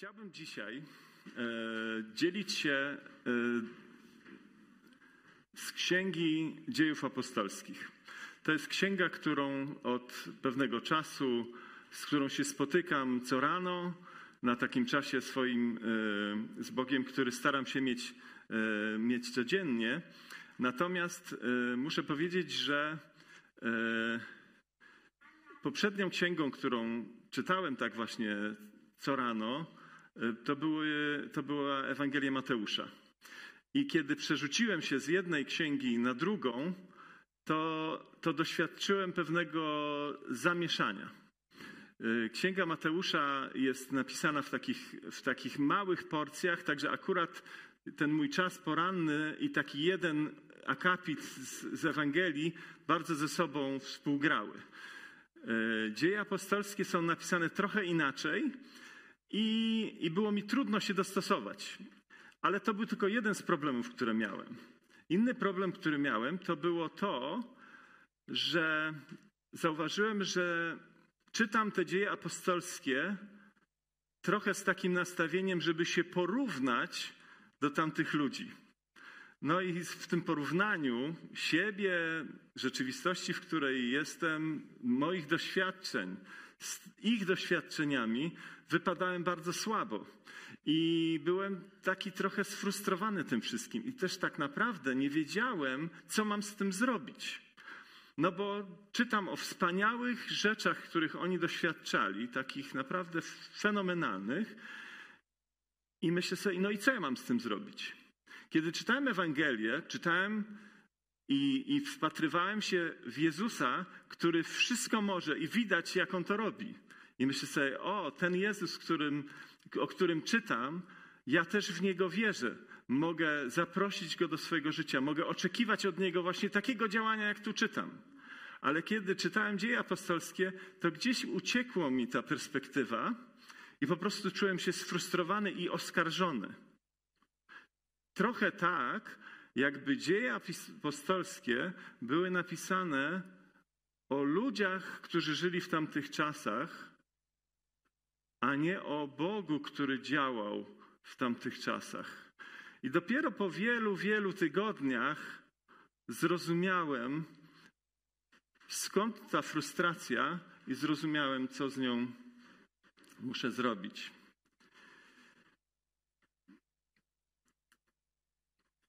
Chciałbym dzisiaj dzielić się z Księgi Dziejów Apostolskich. To jest księga, którą od pewnego czasu, z którą się spotykam co rano, na takim czasie swoim z Bogiem, który staram się mieć codziennie. Natomiast muszę powiedzieć, że poprzednią księgą, którą czytałem tak właśnie co rano, to była Ewangelia Mateusza. I kiedy przerzuciłem się z jednej księgi na drugą, to doświadczyłem pewnego zamieszania. Księga Mateusza jest napisana w takich małych porcjach, także akurat ten mój czas poranny i taki jeden akapit z Ewangelii bardzo ze sobą współgrały. Dzieje apostolskie są napisane trochę inaczej i było mi trudno się dostosować. Ale to był tylko jeden z problemów, które miałem. Inny problem, który miałem, to było to, że zauważyłem, że czytam te dzieje apostolskie trochę z takim nastawieniem, żeby się porównać do tamtych ludzi. No i w tym porównaniu siebie, rzeczywistości, w której jestem, moich doświadczeń z ich doświadczeniami wypadałem bardzo słabo. I byłem taki trochę sfrustrowany tym wszystkim. I też tak naprawdę nie wiedziałem, co mam z tym zrobić. No bo czytam o wspaniałych rzeczach, których oni doświadczali, takich naprawdę fenomenalnych. I myślę sobie, no i co ja mam z tym zrobić? Kiedy czytałem Ewangelię, i wpatrywałem się w Jezusa, który wszystko może i widać, jak On to robi. I myślę sobie, ten Jezus, o którym czytam, ja też w Niego wierzę. Mogę zaprosić Go do swojego życia, mogę oczekiwać od Niego właśnie takiego działania, jak tu czytam. Ale kiedy czytałem dzieje apostolskie, to gdzieś uciekła mi ta perspektywa i po prostu czułem się sfrustrowany i oskarżony. Trochę tak, jakby dzieje apostolskie były napisane o ludziach, którzy żyli w tamtych czasach, a nie o Bogu, który działał w tamtych czasach. I dopiero po wielu, wielu tygodniach zrozumiałem, skąd ta frustracja i zrozumiałem, co z nią muszę zrobić.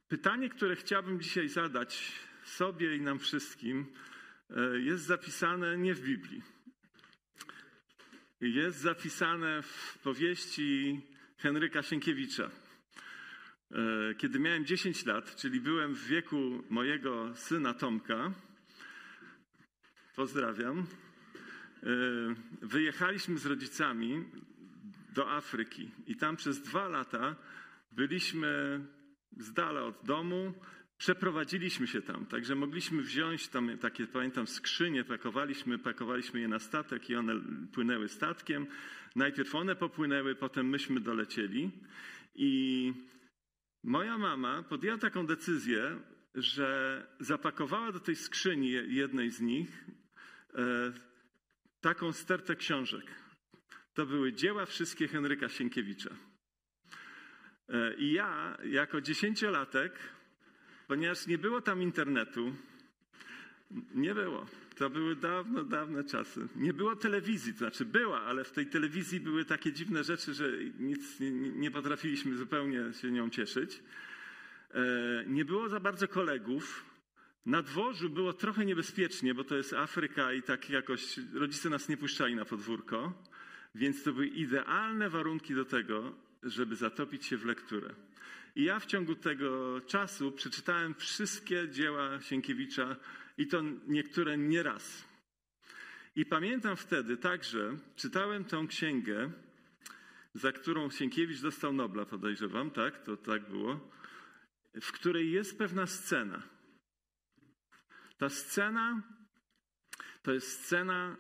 Pytanie, które chciałbym dzisiaj zadać sobie i nam wszystkim, jest zapisane nie w Biblii. Jest zapisane w powieści Henryka Sienkiewicza. Kiedy miałem 10 lat, czyli byłem w wieku mojego syna Tomka, pozdrawiam, wyjechaliśmy z rodzicami do Afryki i tam przez 2 lata byliśmy z dala od domu, przeprowadziliśmy się tam, także mogliśmy wziąć tam takie, pamiętam, skrzynie, pakowaliśmy je na statek i one płynęły statkiem. Najpierw one popłynęły, potem myśmy dolecieli i moja mama podjęła taką decyzję, że zapakowała do tej skrzyni, jednej z nich, taką stertę książek. To były dzieła wszystkie Henryka Sienkiewicza. I ja, jako 10-latek, ponieważ nie było tam internetu, nie było, to były dawno, dawne czasy. Nie było telewizji, to znaczy była, ale w tej telewizji były takie dziwne rzeczy, że nic nie potrafiliśmy zupełnie się nią cieszyć. Nie było za bardzo kolegów. Na dworzu było trochę niebezpiecznie, bo to jest Afryka i tak jakoś rodzice nas nie puszczali na podwórko, więc to były idealne warunki do tego, żeby zatopić się w lekturę. I ja w ciągu tego czasu przeczytałem wszystkie dzieła Sienkiewicza i to niektóre nie raz. I pamiętam wtedy także, czytałem tą księgę, za którą Sienkiewicz dostał Nobla, podejrzewam, tak? To tak było. W której jest pewna scena. Ta scena to jest scena,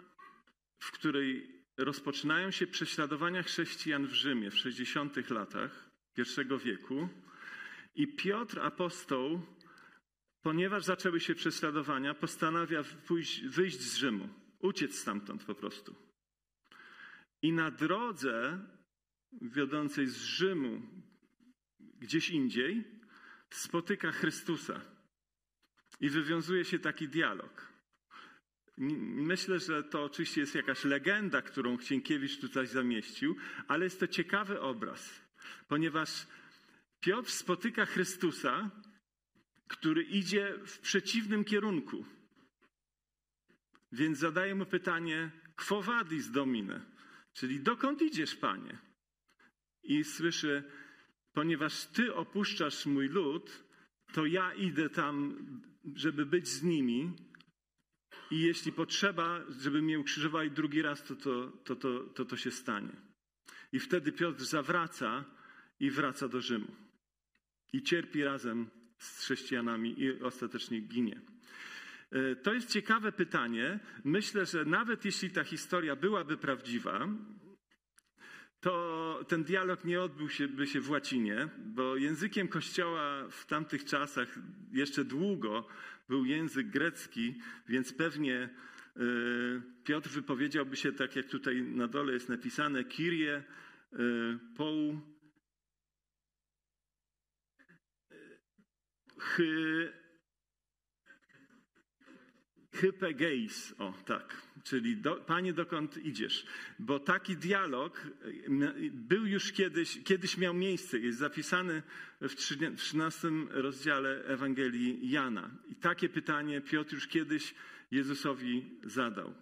w której rozpoczynają się prześladowania chrześcijan w Rzymie w 60 latach I wieku i Piotr apostoł, ponieważ zaczęły się prześladowania, postanawia wyjść z Rzymu, uciec stamtąd po prostu. I na drodze wiodącej z Rzymu gdzieś indziej spotyka Chrystusa i wywiązuje się taki dialog. Myślę, że to oczywiście jest jakaś legenda, którą Sienkiewicz tutaj zamieścił, ale jest to ciekawy obraz, ponieważ Piotr spotyka Chrystusa, który idzie w przeciwnym kierunku. Więc zadaje mu pytanie, Quo Vadis Domine, czyli dokąd idziesz, Panie? I słyszy, ponieważ Ty opuszczasz mój lud, to ja idę tam, żeby być z nimi i jeśli potrzeba, żeby mnie ukrzyżowali drugi raz, to się stanie. I wtedy Piotr zawraca i wraca do Rzymu. I cierpi razem z chrześcijanami i ostatecznie ginie. To jest ciekawe pytanie. Myślę, że nawet jeśli ta historia byłaby prawdziwa, to ten dialog nie odbyłby się w łacinie, bo językiem Kościoła w tamtych czasach jeszcze długo był język grecki, więc pewnie Piotr wypowiedziałby się tak, jak tutaj na dole jest napisane, Kyrie, pou, hypegeis, o tak, czyli Panie, dokąd idziesz? Bo taki dialog był już kiedyś miał miejsce, jest zapisany w 13 rozdziale Ewangelii Jana. I takie pytanie Piotr już kiedyś Jezusowi zadał.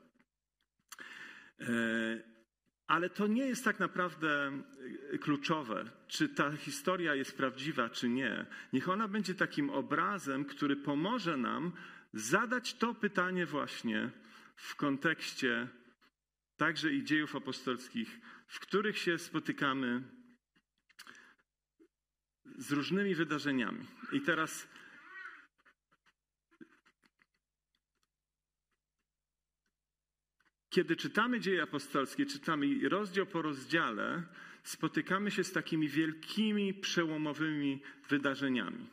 Ale to nie jest tak naprawdę kluczowe, czy ta historia jest prawdziwa, czy nie. Niech ona będzie takim obrazem, który pomoże nam zadać to pytanie właśnie w kontekście także i dziejów apostolskich, w których się spotykamy z różnymi wydarzeniami. I teraz kiedy czytamy dzieje apostolskie, czytamy rozdział po rozdziale, spotykamy się z takimi wielkimi, przełomowymi wydarzeniami.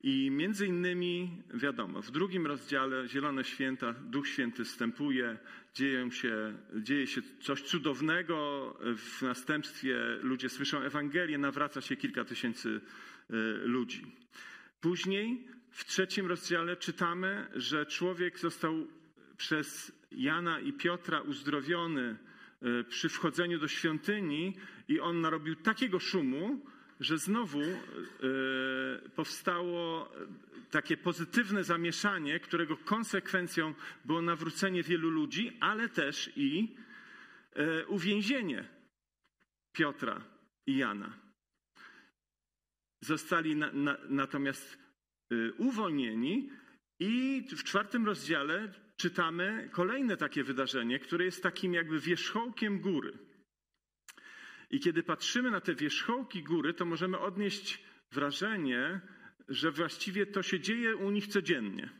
I między innymi, wiadomo, w drugim rozdziale Zielone Święta, Duch Święty wstępuje, dzieje się coś cudownego, w następstwie ludzie słyszą Ewangelię, nawraca się kilka tysięcy ludzi. Później w trzecim rozdziale czytamy, że człowiek został przez Jana i Piotra uzdrowiony przy wchodzeniu do świątyni i on narobił takiego szumu, że znowu powstało takie pozytywne zamieszanie, którego konsekwencją było nawrócenie wielu ludzi, ale też i uwięzienie Piotra i Jana. Zostali natomiast uwolnieni i w czwartym rozdziale czytamy kolejne takie wydarzenie, które jest takim jakby wierzchołkiem góry. I kiedy patrzymy na te wierzchołki góry, to możemy odnieść wrażenie, że właściwie to się dzieje u nich codziennie.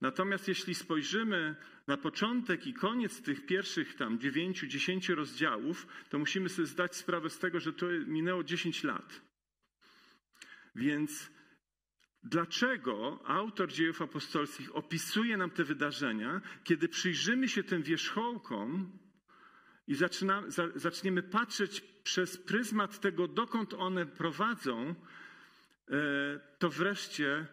Natomiast jeśli spojrzymy na początek i koniec tych pierwszych tam 9-10 rozdziałów, to musimy sobie zdać sprawę z tego, że to minęło 10 lat. Więc dlaczego autor dziejów apostolskich opisuje nam te wydarzenia, kiedy przyjrzymy się tym wierzchołkom i zaczniemy patrzeć przez pryzmat tego, dokąd one prowadzą, to wreszcie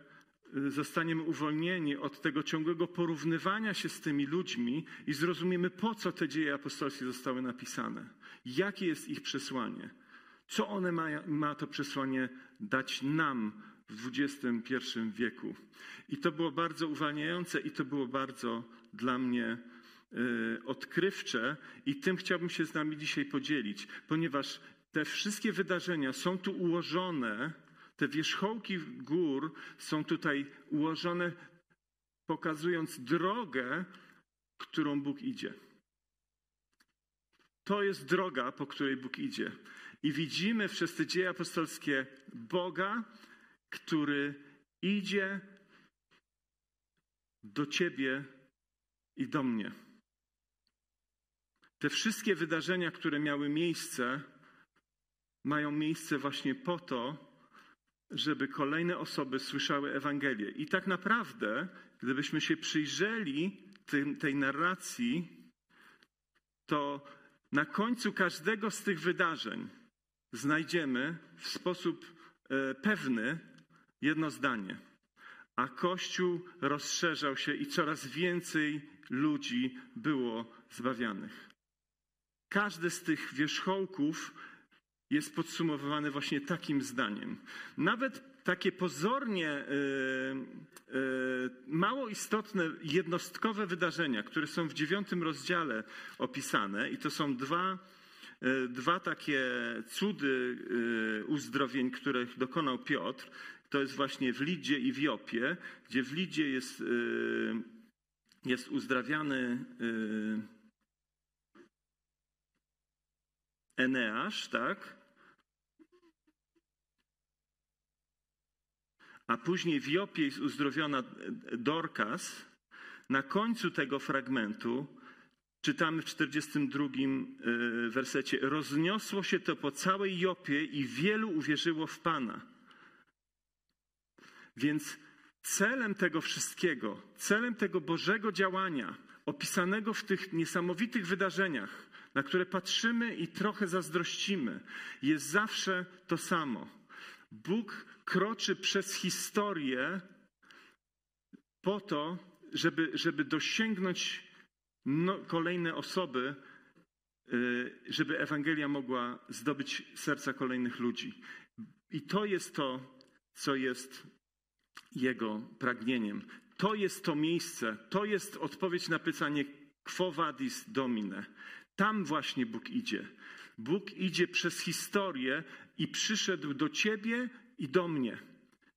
zostaniemy uwolnieni od tego ciągłego porównywania się z tymi ludźmi i zrozumiemy, po co te dzieje apostolskie zostały napisane, jakie jest ich przesłanie, co one ma to przesłanie dać nam w XXI wieku. I to było bardzo uwalniające i to było bardzo dla mnie odkrywcze i tym chciałbym się z nami dzisiaj podzielić, ponieważ te wszystkie wydarzenia są tu ułożone, te wierzchołki gór są tutaj ułożone, pokazując drogę, którą Bóg idzie. To jest droga, po której Bóg idzie. I widzimy przez te dzieje apostolskie Boga, który idzie do Ciebie i do mnie. Te wszystkie wydarzenia, które miały miejsce, mają miejsce właśnie po to, żeby kolejne osoby słyszały Ewangelię. I tak naprawdę, gdybyśmy się przyjrzeli tej narracji, to Na końcu każdego z tych wydarzeń znajdziemy w sposób pewny jedno zdanie. A Kościół rozszerzał się i coraz więcej ludzi było zbawianych. Każdy z tych wierzchołków jest podsumowywany właśnie takim zdaniem. Nawet takie pozornie mało istotne, jednostkowe wydarzenia, które są w 9 rozdziale opisane, i to są dwa takie cudy uzdrowień, których dokonał Piotr. To jest właśnie w Lidzie i w Jopie, gdzie w Lidzie jest uzdrawiany Eneasz, tak? A później w Jopie jest uzdrowiona Dorkas. Na końcu tego fragmentu czytamy w 42 wersecie: rozniosło się to po całej Jopie i wielu uwierzyło w Pana. Więc celem tego wszystkiego, celem tego Bożego działania opisanego w tych niesamowitych wydarzeniach, na które patrzymy i trochę zazdrościmy, jest zawsze to samo. Bóg kroczy przez historię po to, żeby dosięgnąć kolejne osoby, żeby Ewangelia mogła zdobyć serca kolejnych ludzi. I to jest to, co jest Jego pragnieniem. To jest to miejsce, to jest odpowiedź na pytanie Quo Vadis Domine. Tam właśnie Bóg idzie. Bóg idzie przez historię i przyszedł do ciebie i do mnie.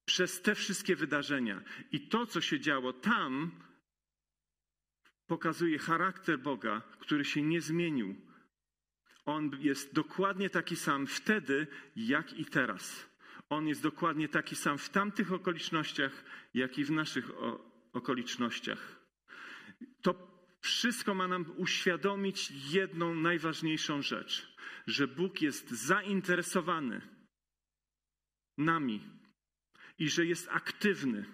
Przez te wszystkie wydarzenia. I to, co się działo tam, pokazuje charakter Boga, który się nie zmienił. On jest dokładnie taki sam wtedy, jak i teraz. On jest dokładnie taki sam w tamtych okolicznościach, jak i w naszych okolicznościach. To wszystko ma nam uświadomić jedną najważniejszą rzecz, że Bóg jest zainteresowany nami i że jest aktywny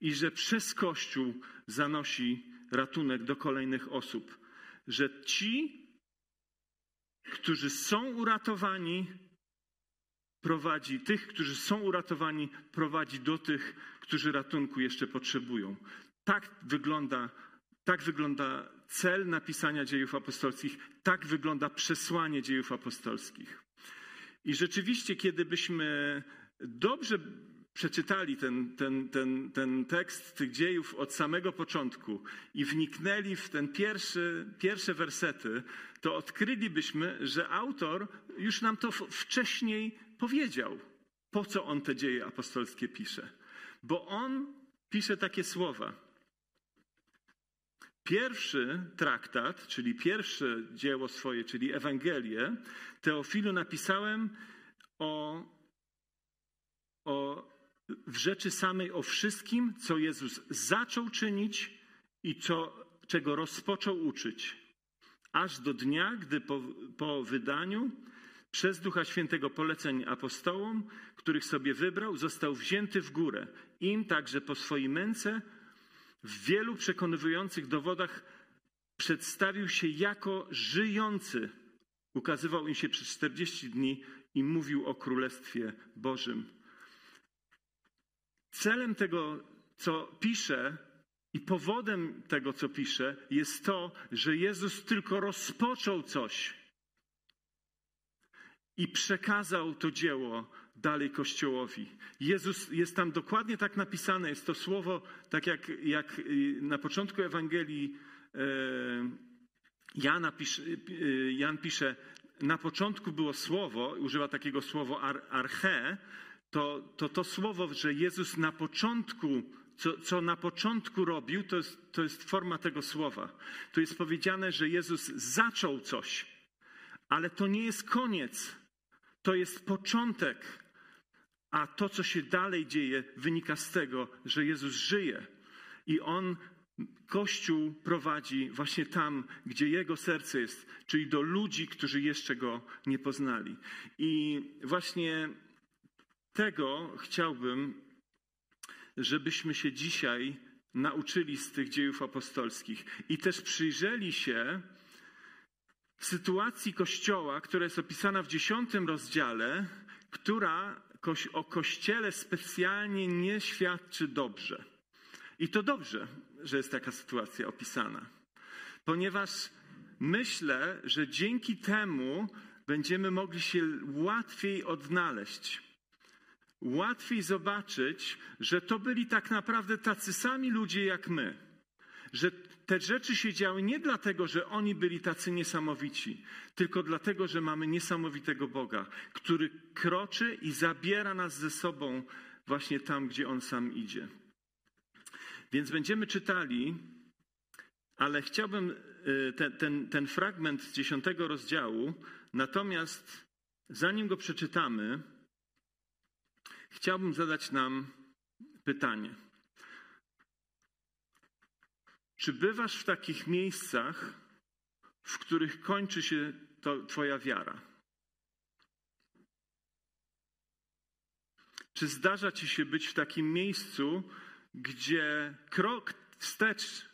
i że przez Kościół zanosi ratunek do kolejnych osób, że ci, którzy są uratowani, prowadzi tych, którzy są uratowani, prowadzi do tych, którzy ratunku jeszcze potrzebują. Tak wygląda cel napisania dziejów apostolskich, tak wygląda przesłanie dziejów apostolskich. I rzeczywiście, kiedy byśmy dobrze przeczytali ten tekst tych dziejów od samego początku i wniknęli w ten pierwsze wersety, to odkrylibyśmy, że autor już nam to wcześniej powiedział, po co on te dzieje apostolskie pisze. Bo on pisze takie słowa. Pierwszy traktat, czyli pierwsze dzieło swoje, czyli Ewangelię, Teofilu napisałem w rzeczy samej o wszystkim, co Jezus zaczął czynić i czego rozpoczął uczyć. Aż do dnia, gdy po wydaniu przez Ducha Świętego poleceń apostołom, których sobie wybrał, został wzięty w górę. Im także po swojej męce w wielu przekonywujących dowodach przedstawił się jako żyjący. Ukazywał im się przez 40 dni i mówił o Królestwie Bożym. Celem tego, co pisze, i powodem tego, co pisze, jest to, że Jezus tylko rozpoczął coś i przekazał to dzieło dalej Kościołowi. Jezus jest tam dokładnie tak napisane, jest to słowo, tak jak na początku Ewangelii Jan pisze, na początku było słowo, używa takiego słowa arche, to słowo, że Jezus na początku, co na początku robił, to jest forma tego słowa. Tu jest powiedziane, że Jezus zaczął coś, ale to nie jest koniec. To jest początek, a to, co się dalej dzieje, wynika z tego, że Jezus żyje i On, Kościół prowadzi właśnie tam, gdzie Jego serce jest, czyli do ludzi, którzy jeszcze Go nie poznali. I właśnie tego chciałbym, żebyśmy się dzisiaj nauczyli z tych dziejów apostolskich. I też przyjrzeli się sytuacji Kościoła, która jest opisana w 10 rozdziale, która o Kościele specjalnie nie świadczy dobrze. I to dobrze, że jest taka sytuacja opisana. Ponieważ myślę, że dzięki temu będziemy mogli się łatwiej odnaleźć. Łatwiej zobaczyć, że to byli tak naprawdę tacy sami ludzie jak my. Że te rzeczy się działy nie dlatego, że oni byli tacy niesamowici, tylko dlatego, że mamy niesamowitego Boga, który kroczy i zabiera nas ze sobą właśnie tam, gdzie On sam idzie. Więc będziemy czytali, ale chciałbym ten fragment z 10 rozdziału, natomiast zanim go przeczytamy, chciałbym zadać nam pytanie. Czy bywasz w takich miejscach, w których kończy się twoja wiara? Czy zdarza ci się być w takim miejscu, gdzie krok wstecz?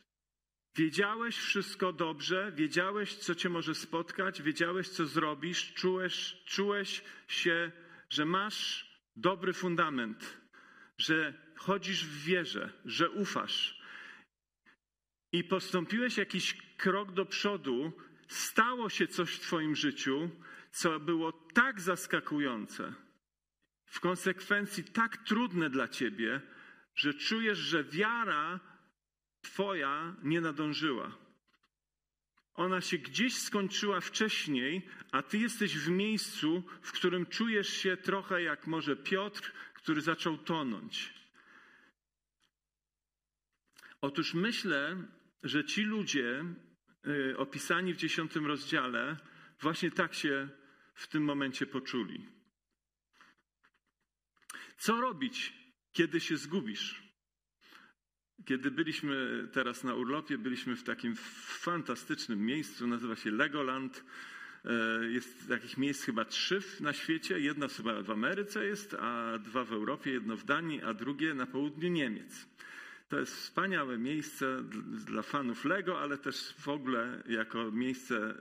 Wiedziałeś wszystko dobrze, wiedziałeś, co cię może spotkać, wiedziałeś, co zrobisz, czułeś się, że masz dobry fundament, że chodzisz w wierze, że ufasz. I postąpiłeś jakiś krok do przodu, stało się coś w twoim życiu, co było tak zaskakujące, w konsekwencji tak trudne dla ciebie, że czujesz, że wiara twoja nie nadążyła. Ona się gdzieś skończyła wcześniej, a ty jesteś w miejscu, w którym czujesz się trochę jak może Piotr, który zaczął tonąć. Otóż myślę, że ci ludzie opisani w 10 rozdziale właśnie tak się w tym momencie poczuli. Co robić, kiedy się zgubisz? Kiedy byliśmy teraz na urlopie, byliśmy w takim fantastycznym miejscu, nazywa się Legoland. Jest takich miejsc chyba 3 na świecie, jedna chyba w Ameryce jest, a 2 w Europie, jedno w Danii, a drugie na południu Niemiec. To jest wspaniałe miejsce dla fanów Lego, ale też w ogóle jako miejsce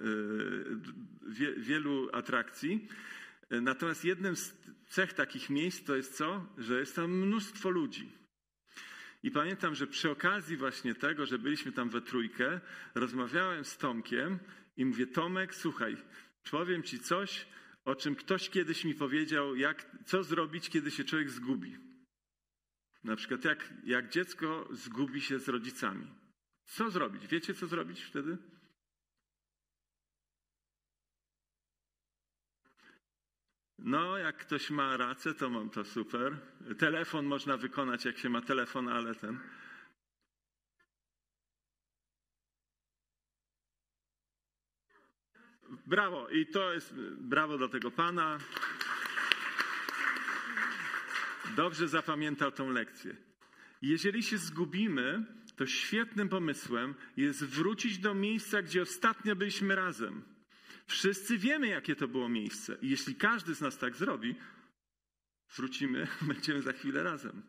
wielu atrakcji. Natomiast jednym z cech takich miejsc to jest co? Że jest tam mnóstwo ludzi. I pamiętam, że przy okazji właśnie tego, że byliśmy tam we trójkę, rozmawiałem z Tomkiem i mówię: Tomek, słuchaj, powiem ci coś, o czym ktoś kiedyś mi powiedział, co zrobić, kiedy się człowiek zgubi. Na przykład jak dziecko zgubi się z rodzicami. Co zrobić? Wiecie, co zrobić wtedy? No, jak ktoś ma rację, to mam to super. Telefon można wykonać, jak się ma telefon, ale ten. Brawo, i to jest brawo dla tego pana. Dobrze zapamiętał tą lekcję. Jeżeli się zgubimy, to świetnym pomysłem jest wrócić do miejsca, gdzie ostatnio byliśmy razem. Wszyscy wiemy, jakie to było miejsce. I jeśli każdy z nas tak zrobi, wrócimy, będziemy za chwilę razem.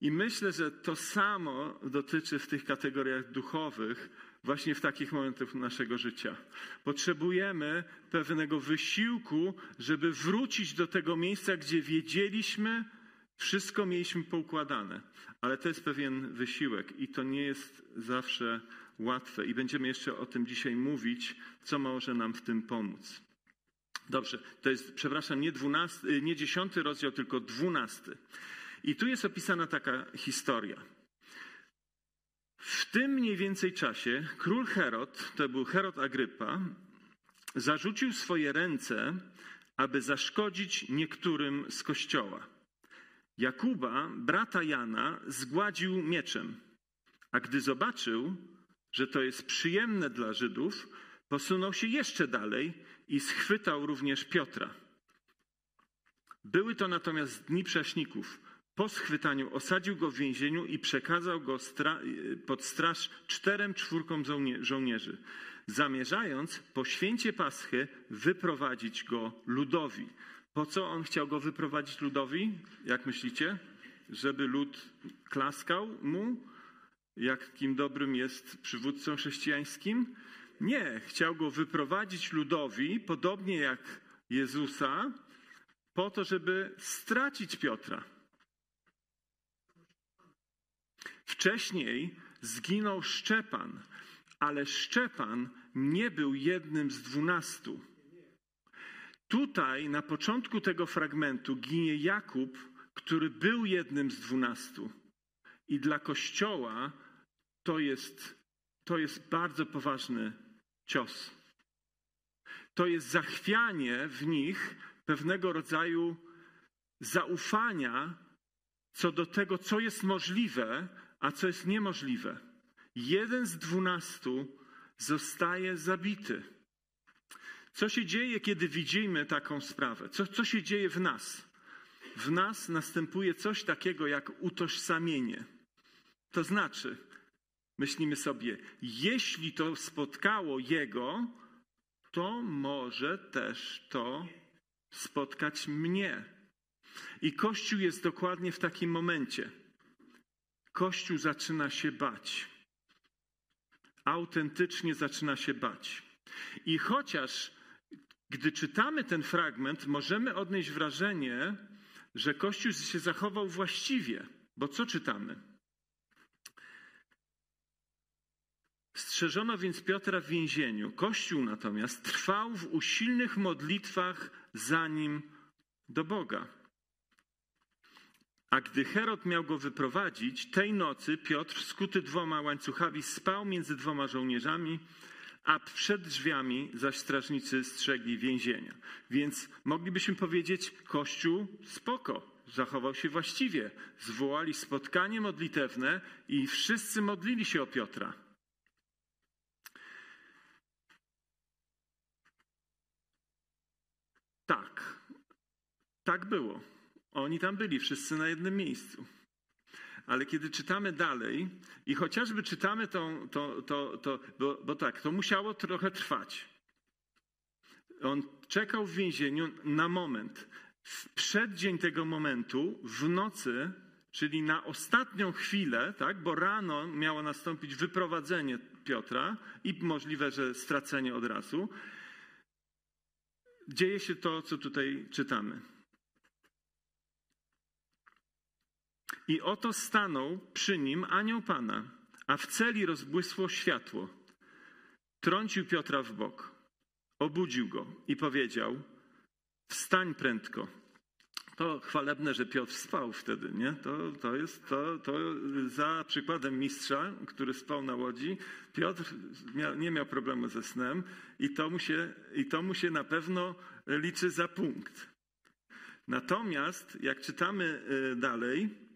I myślę, że to samo dotyczy w tych kategoriach duchowych właśnie w takich momentach naszego życia. Potrzebujemy pewnego wysiłku, żeby wrócić do tego miejsca, gdzie wiedzieliśmy, wszystko mieliśmy poukładane. Ale to jest pewien wysiłek i to nie jest zawsze łatwe. I będziemy jeszcze o tym dzisiaj mówić, co może nam w tym pomóc. Dobrze, to jest, przepraszam, nie 10 rozdział, tylko 12. I tu jest opisana taka historia. W tym mniej więcej czasie król Herod, to był Herod Agrypa, zarzucił swoje ręce, aby zaszkodzić niektórym z kościoła. Jakuba, brata Jana, zgładził mieczem, a gdy zobaczył, że to jest przyjemne dla Żydów, posunął się jeszcze dalej i schwytał również Piotra. Były to natomiast dni prześników. Po schwytaniu osadził go w więzieniu i przekazał go pod straż 4 czwórkom żołnierzy, zamierzając po święcie Paschy wyprowadzić go ludowi. Po co on chciał go wyprowadzić ludowi? Jak myślicie? Żeby lud klaskał mu? jak kim dobrym jest przywódcą chrześcijańskim? Nie, chciał go wyprowadzić ludowi, podobnie jak Jezusa, po to, żeby stracić Piotra. Wcześniej zginął Szczepan, ale Szczepan nie był jednym z 12. Tutaj na początku tego fragmentu ginie Jakub, który był jednym z 12. I dla Kościoła to jest bardzo poważny cios. To jest zachwianie w nich pewnego rodzaju zaufania co do tego, co jest możliwe, a co jest niemożliwe. Jeden z 12 zostaje zabity. Co się dzieje, kiedy widzimy taką sprawę? Co się dzieje w nas? W nas następuje coś takiego jak utożsamienie. To znaczy, myślimy sobie, jeśli to spotkało jego, to może też to spotkać mnie. I Kościół jest dokładnie w takim momencie. Kościół zaczyna się bać. Autentycznie zaczyna się bać. I chociaż, gdy czytamy ten fragment, możemy odnieść wrażenie, że Kościół się zachował właściwie. Bo co czytamy? Strzeżono więc Piotra w więzieniu. Kościół natomiast trwał w usilnych modlitwach za nim do Boga. A gdy Herod miał go wyprowadzić, tej nocy Piotr, skuty 2 łańcuchami, spał między 2 żołnierzami, a przed drzwiami zaś strażnicy strzegli więzienia. Więc moglibyśmy powiedzieć, Kościół spoko, zachował się właściwie. Zwołali spotkanie modlitewne i wszyscy modlili się o Piotra. Tak było. Oni tam byli, wszyscy na jednym miejscu. Ale kiedy czytamy dalej i chociażby czytamy to musiało trochę trwać. On czekał w więzieniu na moment. W przeddzień tego momentu, w nocy, czyli na ostatnią chwilę, tak, bo rano miało nastąpić wyprowadzenie Piotra i możliwe, że stracenie od razu, dzieje się to, co tutaj czytamy. I oto stanął przy nim anioł Pana, a w celi rozbłysło światło. Trącił Piotra w bok, obudził go i powiedział: wstań prędko. To chwalebne, że Piotr spał wtedy, nie? To jest za przykładem mistrza, który spał na łodzi. Piotr nie miał problemu ze snem i to mu się na pewno liczy za punkt. Natomiast jak czytamy dalej,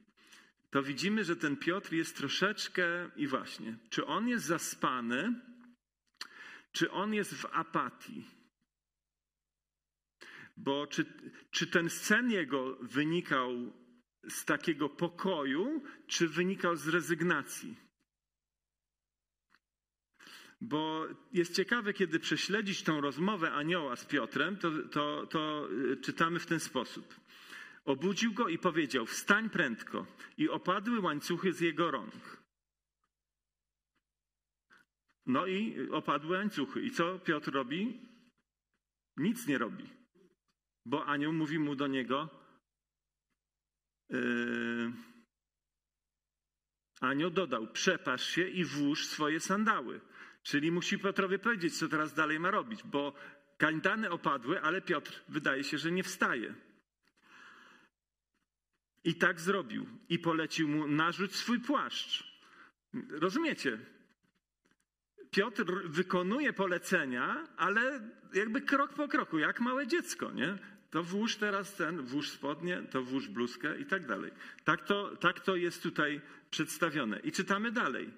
to widzimy, że ten Piotr jest troszeczkę i właśnie, czy on jest zaspany, czy on jest w apatii? Bo czy ten sen jego wynikał z takiego pokoju, czy wynikał z rezygnacji? Bo jest ciekawe, kiedy prześledzić tą rozmowę anioła z Piotrem, to czytamy w ten sposób. Obudził go i powiedział: wstań prędko. I opadły łańcuchy z jego rąk. No i opadły łańcuchy. I co Piotr robi? Nic nie robi. Bo anioł mówi mu do niego, anioł dodał: przepasz się i włóż swoje sandały. Czyli musi Piotrowi powiedzieć, co teraz dalej ma robić, bo kajdany opadły, ale Piotr wydaje się, że nie wstaje. I tak zrobił. I polecił mu: narzuć swój płaszcz. Rozumiecie? Piotr wykonuje polecenia, ale jakby krok po kroku, jak małe dziecko, nie? To włóż teraz ten, włóż spodnie, to włóż bluzkę i tak dalej. Tak to jest tutaj przedstawione. I czytamy dalej.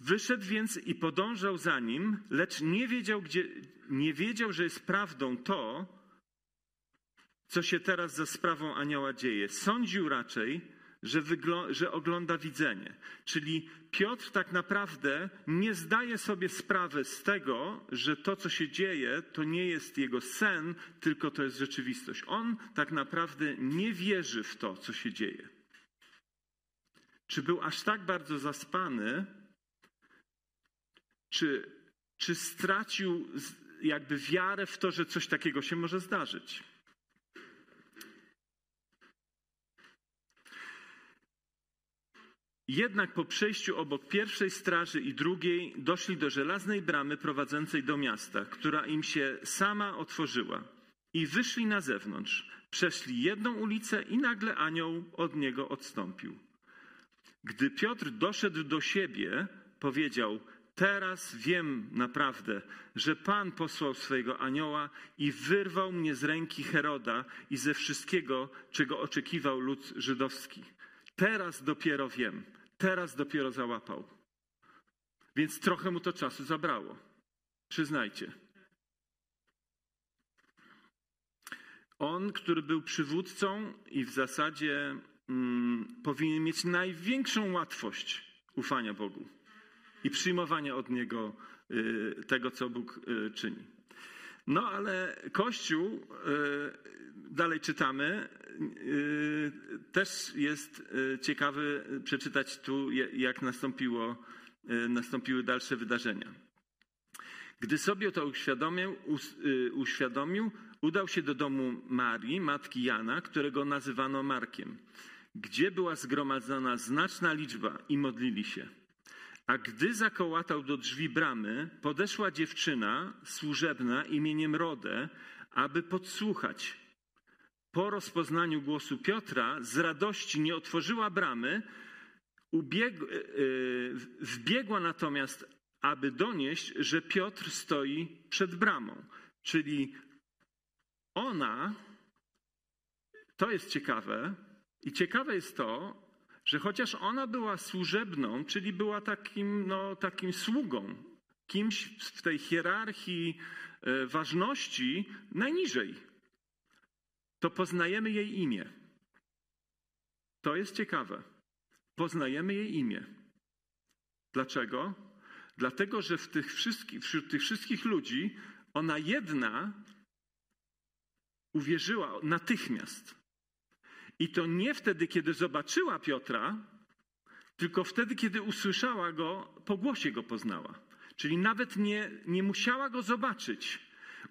Wyszedł więc i podążał za nim, lecz nie wiedział, że jest prawdą to, co się teraz za sprawą anioła dzieje. Sądził raczej, że ogląda widzenie. Czyli Piotr tak naprawdę nie zdaje sobie sprawy z tego, że to, co się dzieje, to nie jest jego sen, tylko to jest rzeczywistość. On tak naprawdę nie wierzy w to, co się dzieje. Czy był aż tak bardzo zaspany? Czy stracił jakby wiarę w to, że coś takiego się może zdarzyć? Jednak po przejściu obok pierwszej straży i drugiej doszli do żelaznej bramy prowadzącej do miasta, która im się sama otworzyła. I wyszli na zewnątrz, przeszli jedną ulicę i nagle anioł od niego odstąpił. Gdy Piotr doszedł do siebie, powiedział: teraz wiem naprawdę, że Pan posłał swojego anioła i wyrwał mnie z ręki Heroda i ze wszystkiego, czego oczekiwał lud żydowski. Teraz dopiero wiem, teraz dopiero załapał. Więc trochę mu to czasu zabrało, przyznajcie. On, który był przywódcą i w zasadzie powinien mieć największą łatwość ufania Bogu i przyjmowania od Niego tego, co Bóg czyni. No ale Kościół, dalej czytamy, też jest ciekawy przeczytać tu, jak nastąpiły dalsze wydarzenia. Gdy sobie to uświadomił, udał się do domu Marii, matki Jana, którego nazywano Markiem, gdzie była zgromadzona znaczna liczba i modlili się. A gdy zakołatał do drzwi bramy, podeszła dziewczyna służebna imieniem Rodę, aby podsłuchać. Po rozpoznaniu głosu Piotra z radości nie otworzyła bramy, wbiegła natomiast, aby donieść, że Piotr stoi przed bramą. Czyli ona, to jest ciekawe, i ciekawe jest to, że chociaż ona była służebną, czyli była takim sługą, kimś w tej hierarchii ważności najniżej, to poznajemy jej imię. To jest ciekawe. Poznajemy jej imię. Dlaczego? Dlatego, że wśród tych wszystkich ludzi ona jedna uwierzyła natychmiast. I to nie wtedy, kiedy zobaczyła Piotra, tylko wtedy, kiedy usłyszała go, po głosie go poznała. Czyli nawet nie musiała go zobaczyć.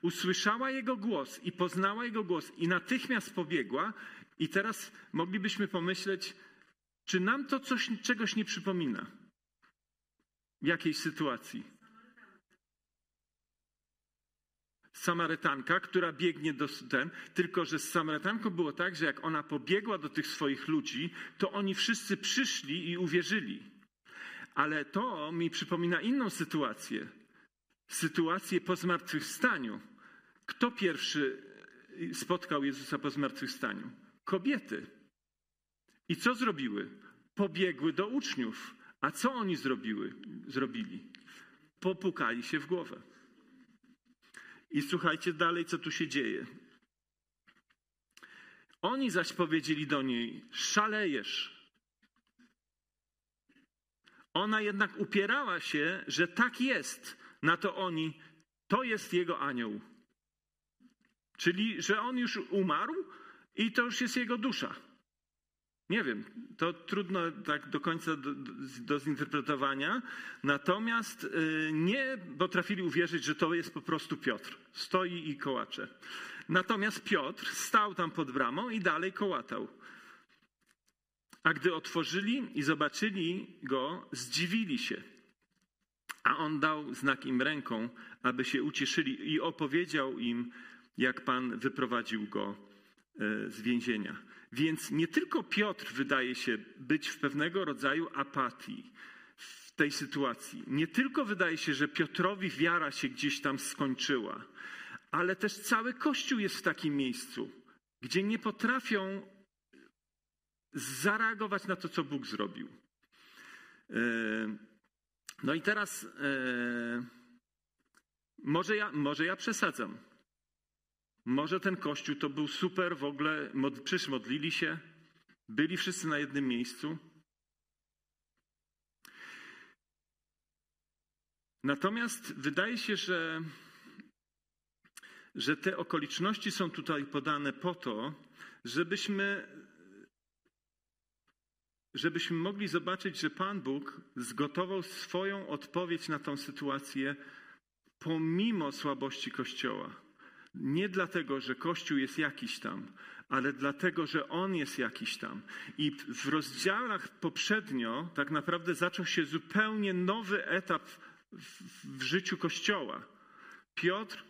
Usłyszała jego głos i poznała jego głos i natychmiast pobiegła. I teraz moglibyśmy pomyśleć, czy nam to czegoś nie przypomina? W jakiejś sytuacji? Samarytanka, która biegnie do tylko że z Samarytanką było tak, że jak ona pobiegła do tych swoich ludzi, to oni wszyscy przyszli i uwierzyli. Ale to mi przypomina inną sytuację. Sytuację po zmartwychwstaniu. Kto pierwszy spotkał Jezusa po zmartwychwstaniu? Kobiety. I co zrobiły? Pobiegły do uczniów. A co oni zrobili? Popukali się w głowę. I słuchajcie dalej, co tu się dzieje. Oni zaś powiedzieli do niej: szalejesz. Ona jednak upierała się, że tak jest. Na to oni: to jest jego anioł. Czyli, że on już umarł i to już jest jego dusza. Nie wiem, to trudno tak do końca do zinterpretowania. Natomiast nie potrafili uwierzyć, że to jest po prostu Piotr. Stoi i kołacze. Natomiast Piotr stał tam pod bramą i dalej kołatał. A gdy otworzyli i zobaczyli go, zdziwili się. A on dał znak im ręką, aby się ucieszyli i opowiedział im, jak Pan wyprowadził go z więzienia. Więc nie tylko Piotr wydaje się być w pewnego rodzaju apatii w tej sytuacji. Nie tylko wydaje się, że Piotrowi wiara się gdzieś tam skończyła, ale też cały Kościół jest w takim miejscu, gdzie nie potrafią zareagować na to, co Bóg zrobił. No i teraz może ja przesadzam. Może ten Kościół to był super w ogóle, przecież modlili się, byli wszyscy na jednym miejscu. Natomiast wydaje się, że te okoliczności są tutaj podane po to, żebyśmy żebyśmy mogli zobaczyć, że Pan Bóg zgotował swoją odpowiedź na tą sytuację pomimo słabości Kościoła. Nie dlatego, że Kościół jest jakiś tam, ale dlatego, że On jest jakiś tam. I w rozdziałach poprzednio tak naprawdę zaczął się zupełnie nowy etap w życiu Kościoła. Piotr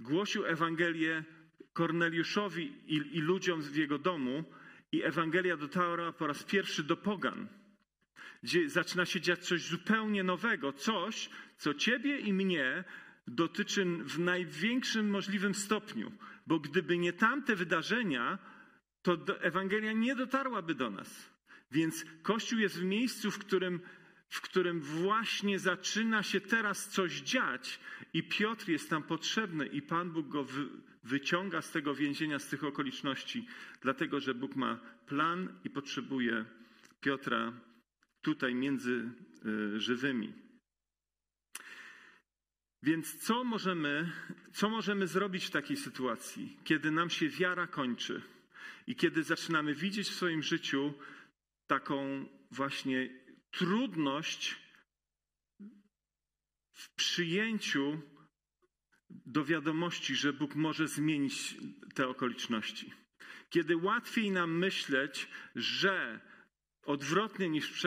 głosił Ewangelię Korneliuszowi i ludziom w jego domu, i Ewangelia dotarła po raz pierwszy do pogan, gdzie zaczyna się dziać coś zupełnie nowego, coś, co ciebie i mnie dotyczy w największym możliwym stopniu, bo gdyby nie tamte wydarzenia, to Ewangelia nie dotarłaby do nas. Więc Kościół jest w miejscu, w którym właśnie zaczyna się teraz coś dziać i Piotr jest tam potrzebny i Pan Bóg go wyciąga z tego więzienia, z tych okoliczności, dlatego że Bóg ma plan i potrzebuje Piotra tutaj między żywymi. Więc co możemy zrobić w takiej sytuacji, kiedy nam się wiara kończy i kiedy zaczynamy widzieć w swoim życiu taką właśnie trudność w przyjęciu do wiadomości, że Bóg może zmienić te okoliczności. Kiedy łatwiej nam myśleć, że odwrotnie niż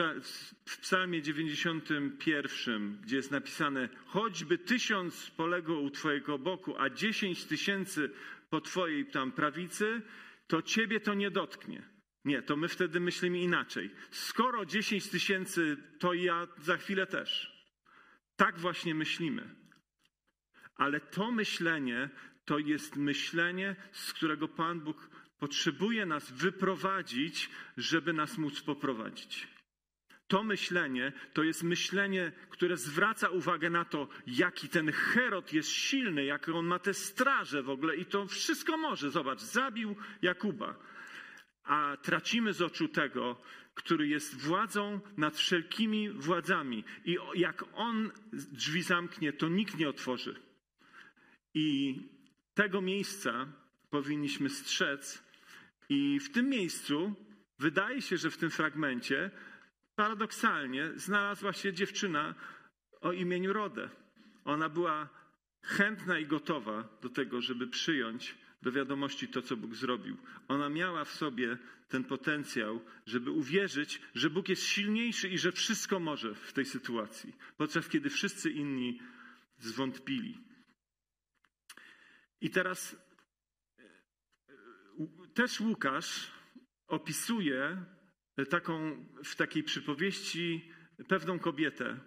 w Psalmie 91, gdzie jest napisane: choćby 1000 poległo u Twojego boku, a 10 tysięcy po Twojej tam prawicy, to Ciebie to nie dotknie. Nie, to my wtedy myślimy inaczej. Skoro 10 tysięcy, to ja za chwilę też. Tak właśnie myślimy. Ale to myślenie to jest myślenie, z którego Pan Bóg potrzebuje nas wyprowadzić, żeby nas móc poprowadzić. To myślenie to jest myślenie, które zwraca uwagę na to, jaki ten Herod jest silny, jak on ma te straże w ogóle i to wszystko może. Zobacz, zabił Jakuba. A tracimy z oczu tego, który jest władzą nad wszelkimi władzami. I jak on drzwi zamknie, to nikt nie otworzy. I tego miejsca powinniśmy strzec. I w tym miejscu, wydaje się, że w tym fragmencie, paradoksalnie znalazła się dziewczyna o imieniu Rodę. Ona była chętna i gotowa do tego, żeby przyjąć do wiadomości to, co Bóg zrobił. Ona miała w sobie ten potencjał, żeby uwierzyć, że Bóg jest silniejszy i że wszystko może w tej sytuacji, podczas kiedy wszyscy inni zwątpili. I teraz też Łukasz opisuje w takiej przypowieści pewną kobietę.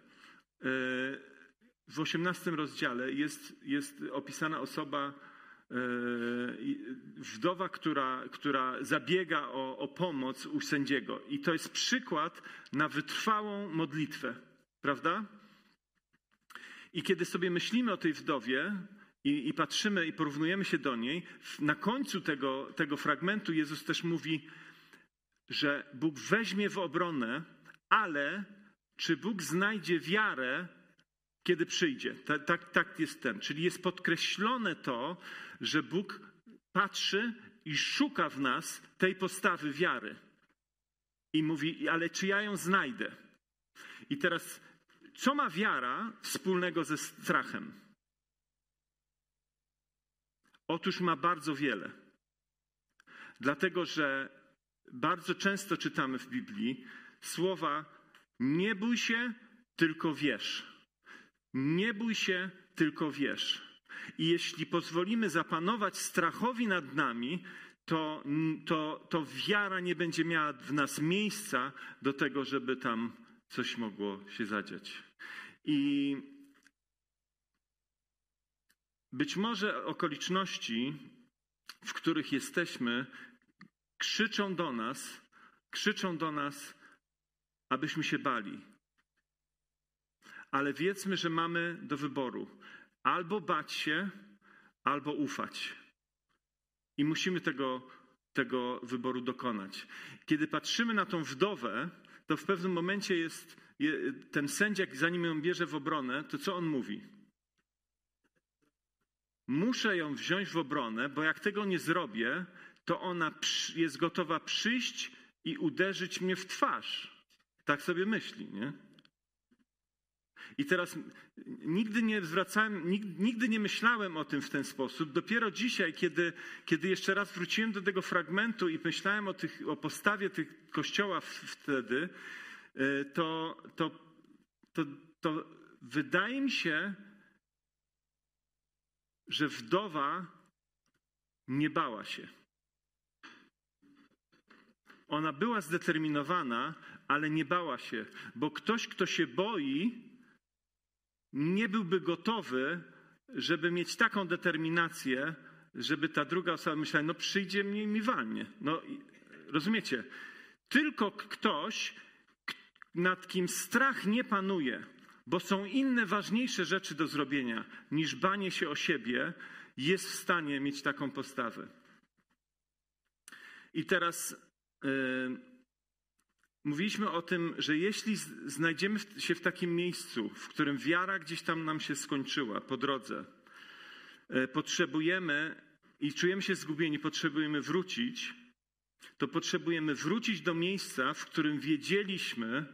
W 18 rozdziale jest opisana osoba, wdowa, która zabiega o pomoc u sędziego. I to jest przykład na wytrwałą modlitwę, prawda? I kiedy sobie myślimy o tej wdowie i patrzymy i porównujemy się do niej, na końcu tego fragmentu Jezus też mówi, że Bóg weźmie w obronę, ale czy Bóg znajdzie wiarę, kiedy przyjdzie. Tak jest ten. Czyli jest podkreślone to, że Bóg patrzy i szuka w nas tej postawy wiary. I mówi, ale czy ja ją znajdę? I teraz, co ma wiara wspólnego ze strachem? Otóż ma bardzo wiele. Dlatego, że bardzo często czytamy w Biblii słowa: nie bój się, tylko wierz. Nie bój się, tylko wierz. I jeśli pozwolimy zapanować strachowi nad nami, to wiara nie będzie miała w nas miejsca do tego, żeby tam coś mogło się zadziać. I być może okoliczności, w których jesteśmy, krzyczą do nas, abyśmy się bali. Ale wiedzmy, że mamy do wyboru albo bać się, albo ufać. I musimy tego wyboru dokonać. Kiedy patrzymy na tą wdowę, to w pewnym momencie jest ten sędzia, zanim ją bierze w obronę, to co on mówi? Muszę ją wziąć w obronę, bo jak tego nie zrobię, to ona jest gotowa przyjść i uderzyć mnie w twarz. Tak sobie myśli, nie? I teraz nigdy nie myślałem o tym w ten sposób. Dopiero dzisiaj, kiedy jeszcze raz wróciłem do tego fragmentu i myślałem o postawie tych kościoła wtedy, to wydaje mi się, że wdowa nie bała się. Ona była zdeterminowana, ale nie bała się, bo ktoś, kto się boi, nie byłby gotowy, żeby mieć taką determinację, żeby ta druga osoba myślała, no przyjdzie mnie i mi walnie. No, rozumiecie? Tylko ktoś, nad kim strach nie panuje, bo są inne ważniejsze rzeczy do zrobienia niż banie się o siebie, jest w stanie mieć taką postawę. I teraz mówiliśmy o tym, że jeśli znajdziemy się w takim miejscu, w którym wiara gdzieś tam nam się skończyła po drodze, potrzebujemy i czujemy się zgubieni, potrzebujemy wrócić do miejsca, w którym wiedzieliśmy,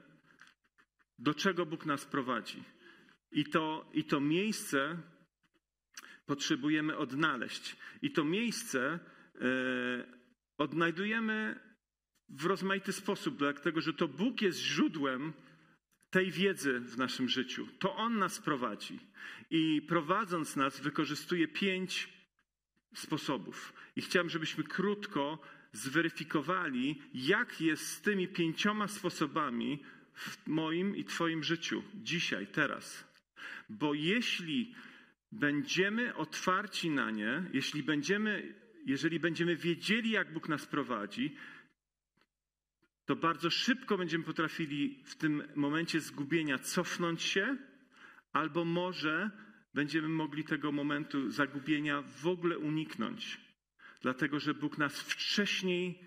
do czego Bóg nas prowadzi. I to miejsce potrzebujemy odnaleźć. I to miejsce odnajdujemy w rozmaity sposób, dlatego że to Bóg jest źródłem tej wiedzy w naszym życiu. To On nas prowadzi. I prowadząc nas wykorzystuje 5 sposobów. I chciałem, żebyśmy krótko zweryfikowali, jak jest z tymi 5 sposobami w moim i Twoim życiu. Dzisiaj, teraz. Bo jeśli będziemy otwarci na nie, jeżeli będziemy wiedzieli, jak Bóg nas prowadzi, to bardzo szybko będziemy potrafili w tym momencie zgubienia cofnąć się, albo może będziemy mogli tego momentu zagubienia w ogóle uniknąć. Dlatego, że Bóg nas wcześniej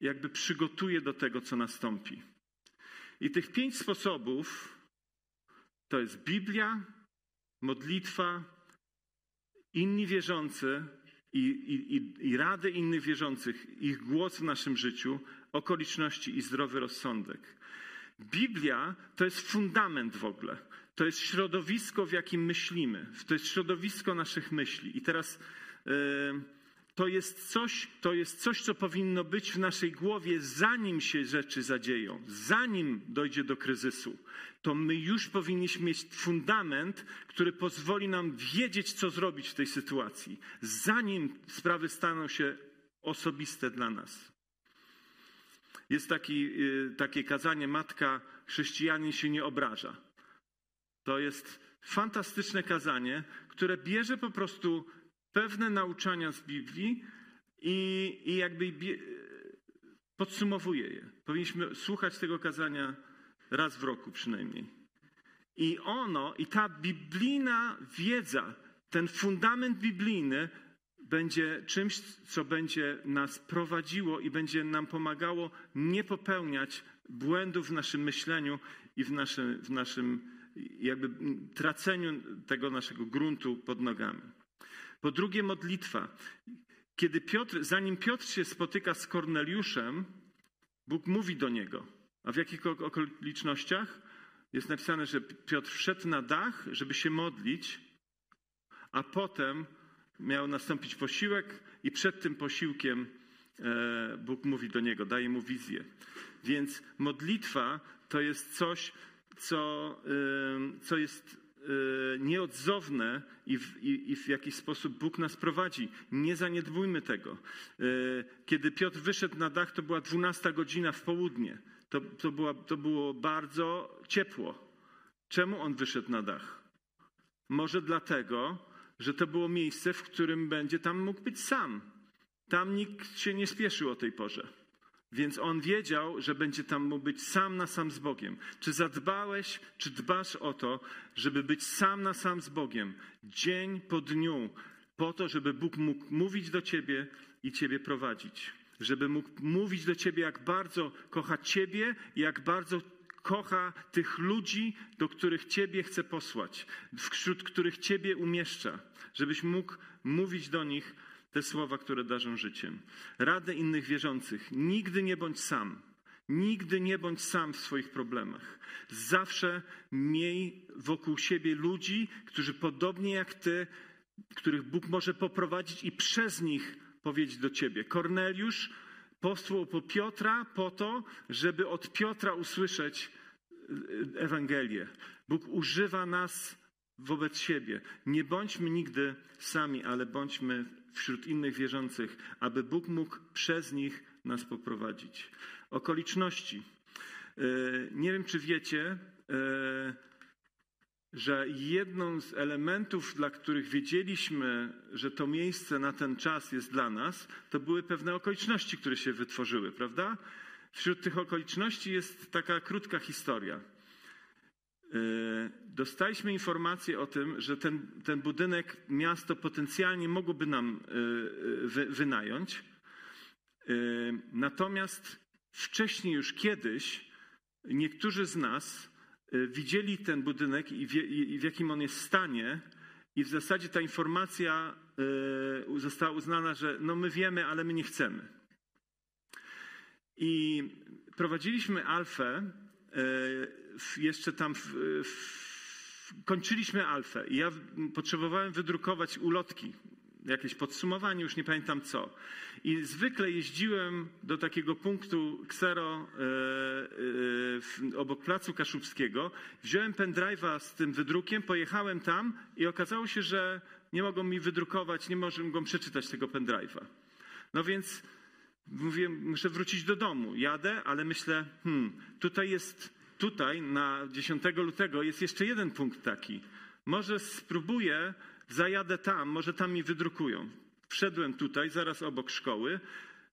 jakby przygotuje do tego, co nastąpi. I tych 5 sposobów to jest Biblia, modlitwa, inni wierzący i rady innych wierzących, ich głos w naszym życiu, okoliczności i zdrowy rozsądek. Biblia to jest fundament w ogóle. To jest środowisko, w jakim myślimy. To jest środowisko naszych myśli. I teraz to jest coś, co powinno być w naszej głowie, zanim się rzeczy zadzieją, zanim dojdzie do kryzysu. To my już powinniśmy mieć fundament, który pozwoli nam wiedzieć, co zrobić w tej sytuacji, zanim sprawy staną się osobiste dla nas. Jest takie kazanie, matka, chrześcijanin się nie obraża. To jest fantastyczne kazanie, które bierze po prostu pewne nauczania z Biblii i jakby podsumowuje je. Powinniśmy słuchać tego kazania raz w roku przynajmniej. I ta biblijna wiedza, ten fundament biblijny będzie czymś, co będzie nas prowadziło i będzie nam pomagało nie popełniać błędów w naszym myśleniu i w naszym jakby traceniu tego naszego gruntu pod nogami. Po drugie, modlitwa. Zanim Piotr się spotyka z Korneliuszem, Bóg mówi do niego. A w jakich okolicznościach? Jest napisane, że Piotr wszedł na dach, żeby się modlić, a potem miał nastąpić posiłek i przed tym posiłkiem Bóg mówi do niego, daje mu wizję. Więc modlitwa to jest coś, co jest nieodzowne i w jakiś sposób Bóg nas prowadzi. Nie zaniedbujmy tego. Kiedy Piotr wyszedł na dach, to była 12 godzina w południe. To było bardzo ciepło. Czemu on wyszedł na dach? Może dlatego, że to było miejsce, w którym będzie tam mógł być sam. Tam nikt się nie spieszył o tej porze. Więc on wiedział, że będzie tam mógł być sam na sam z Bogiem. Czy zadbałeś, czy dbasz o to, żeby być sam na sam z Bogiem? Dzień po dniu. Po to, żeby Bóg mógł mówić do ciebie i ciebie prowadzić. Żeby mógł mówić do ciebie, jak bardzo kocha ciebie i jak bardzo kocha tych ludzi, do których Ciebie chce posłać, wśród których Ciebie umieszcza, żebyś mógł mówić do nich te słowa, które darzą życiem. Radę innych wierzących. Nigdy nie bądź sam. Nigdy nie bądź sam w swoich problemach. Zawsze miej wokół siebie ludzi, którzy podobnie jak ty, których Bóg może poprowadzić i przez nich powiedzieć do ciebie. Korneliusz posłał po Piotra po to, żeby od Piotra usłyszeć Ewangelię. Bóg używa nas wobec siebie. Nie bądźmy nigdy sami, ale bądźmy wśród innych wierzących, aby Bóg mógł przez nich nas poprowadzić. Okoliczności. Nie wiem, czy wiecie, że jedną z elementów, dla których wiedzieliśmy, że to miejsce na ten czas jest dla nas, to były pewne okoliczności, które się wytworzyły, prawda? Wśród tych okoliczności jest taka krótka historia. Dostaliśmy informację o tym, że ten budynek miasto potencjalnie mogłoby nam wynająć. Natomiast wcześniej już kiedyś niektórzy z nas widzieli ten budynek i w jakim on jest stanie i w zasadzie ta informacja została uznana, że no my wiemy, ale my nie chcemy. I prowadziliśmy alfę, jeszcze tam kończyliśmy alfę i ja potrzebowałem wydrukować ulotki, jakieś podsumowanie, już nie pamiętam co. I zwykle jeździłem do takiego punktu ksero obok Placu Kaszubskiego, wziąłem pendrive'a z tym wydrukiem, pojechałem tam i okazało się, że nie mogą mi wydrukować, nie mogą przeczytać tego pendrive'a. No więc mówię, muszę wrócić do domu. Jadę, ale myślę, tutaj na 10 lutego jest jeszcze jeden punkt taki. Może spróbuję, zajadę tam, może tam mi wydrukują. Wszedłem tutaj, zaraz obok szkoły,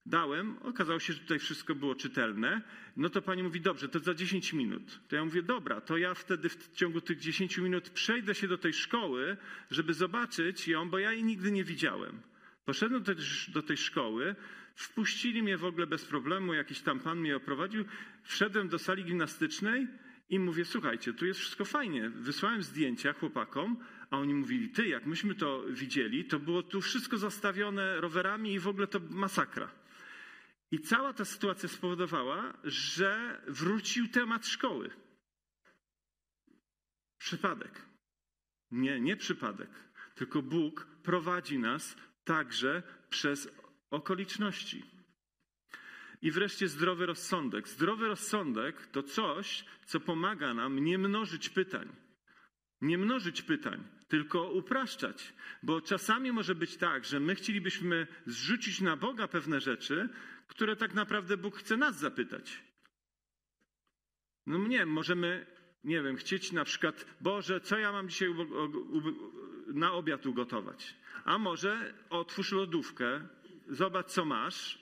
dałem, okazało się, że tutaj wszystko było czytelne. No to pani mówi, dobrze, to za 10 minut. To ja mówię, dobra, to ja wtedy w ciągu tych 10 minut przejdę się do tej szkoły, żeby zobaczyć ją, bo ja jej nigdy nie widziałem. Poszedłem też do tej szkoły, wpuścili mnie w ogóle bez problemu, jakiś tam pan mnie oprowadził. Wszedłem do sali gimnastycznej i mówię, słuchajcie, tu jest wszystko fajnie. Wysłałem zdjęcia chłopakom, a oni mówili, ty, jak myśmy to widzieli, to było tu wszystko zastawione rowerami i w ogóle to masakra. I cała ta sytuacja spowodowała, że wrócił temat szkoły. Przypadek. Nie przypadek, tylko Bóg prowadzi nas także przez okoliczności. I wreszcie zdrowy rozsądek. Zdrowy rozsądek to coś, co pomaga nam nie mnożyć pytań. Nie mnożyć pytań, tylko upraszczać. Bo czasami może być tak, że my chcielibyśmy zrzucić na Boga pewne rzeczy, które tak naprawdę Bóg chce nas zapytać. No nie, możemy, nie wiem, chcieć na przykład, Boże, co ja mam dzisiaj na obiad ugotować? A może otwórz lodówkę, zobacz, co masz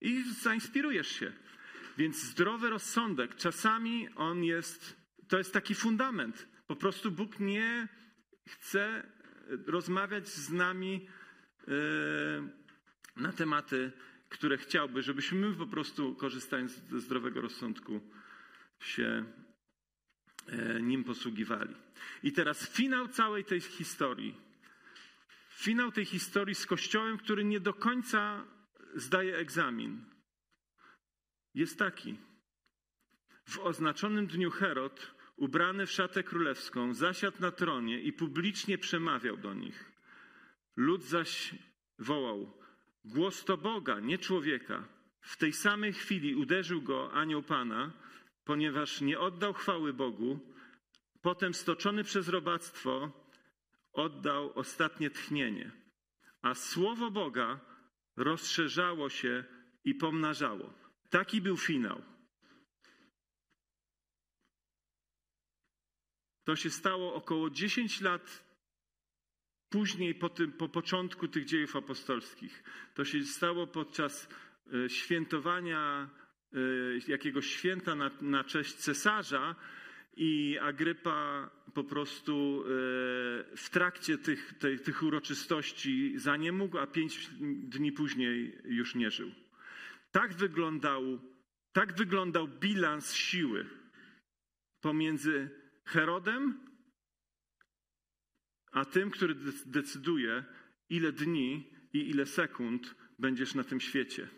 i zainspirujesz się. Więc zdrowy rozsądek, czasami on jest, to jest taki fundament. Po prostu Bóg nie chce rozmawiać z nami na tematy, które chciałby, żebyśmy my po prostu korzystając ze zdrowego rozsądku się nim posługiwali. I teraz finał całej tej historii. Finał tej historii z Kościołem, który nie do końca zdaje egzamin, jest taki. W oznaczonym dniu Herod, ubrany w szatę królewską, zasiadł na tronie i publicznie przemawiał do nich. Lud zaś wołał, głos to Boga, nie człowieka. W tej samej chwili uderzył go anioł Pana, ponieważ nie oddał chwały Bogu. Potem stoczony przez robactwo oddał ostatnie tchnienie, a słowo Boga rozszerzało się i pomnażało. Taki był finał. To się stało około 10 lat później, po początku tych dziejów apostolskich. To się stało podczas świętowania jakiegoś święta na cześć cesarza, i Agrypa po prostu w trakcie tych uroczystości zaniemógł, a 5 dni później już nie żył. Tak wyglądał bilans siły pomiędzy Herodem a tym, który decyduje, ile dni i ile sekund będziesz na tym świecie.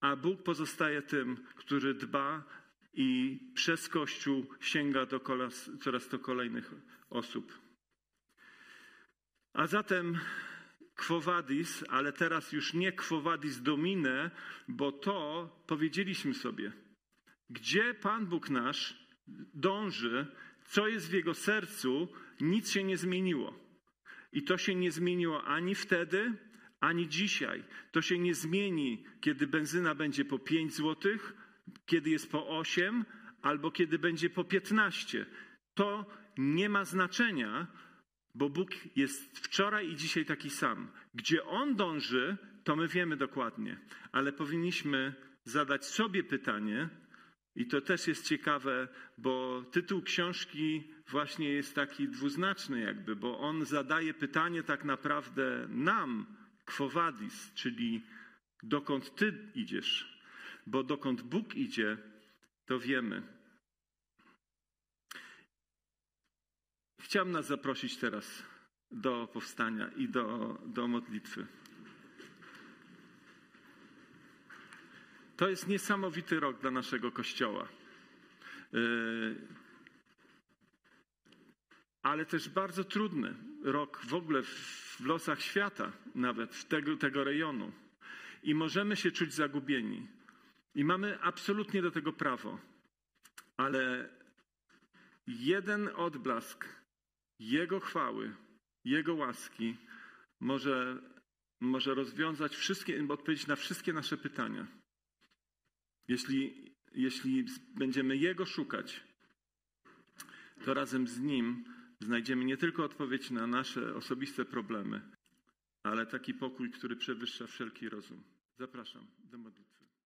A Bóg pozostaje tym, który dba i przez Kościół sięga do coraz to kolejnych osób. A zatem Quo Vadis, ale teraz już nie Quo Vadis Domine, bo to powiedzieliśmy sobie. Gdzie Pan Bóg nasz dąży, co jest w Jego sercu, nic się nie zmieniło. I to się nie zmieniło ani wtedy, ani dzisiaj. To się nie zmieni, kiedy benzyna będzie po 5 zł, kiedy jest po 8, albo kiedy będzie po 15. To nie ma znaczenia, bo Bóg jest wczoraj i dzisiaj taki sam. Gdzie On dąży, to my wiemy dokładnie. Ale powinniśmy zadać sobie pytanie, i to też jest ciekawe, bo tytuł książki właśnie jest taki dwuznaczny jakby, bo on zadaje pytanie tak naprawdę nam, Quo Vadis, czyli dokąd ty idziesz, bo dokąd Bóg idzie, to wiemy. Chciałem nas zaprosić teraz do powstania i do modlitwy. To jest niesamowity rok dla naszego Kościoła. Ale też bardzo trudny rok w ogóle w losach świata, nawet w tego rejonu. I możemy się czuć zagubieni. I mamy absolutnie do tego prawo. Ale jeden odblask Jego chwały, Jego łaski może rozwiązać wszystkie, odpowiedzieć na wszystkie nasze pytania. Jeśli będziemy Jego szukać, to razem z Nim znajdziemy nie tylko odpowiedź na nasze osobiste problemy, ale taki pokój, który przewyższa wszelki rozum. Zapraszam do modlitwy.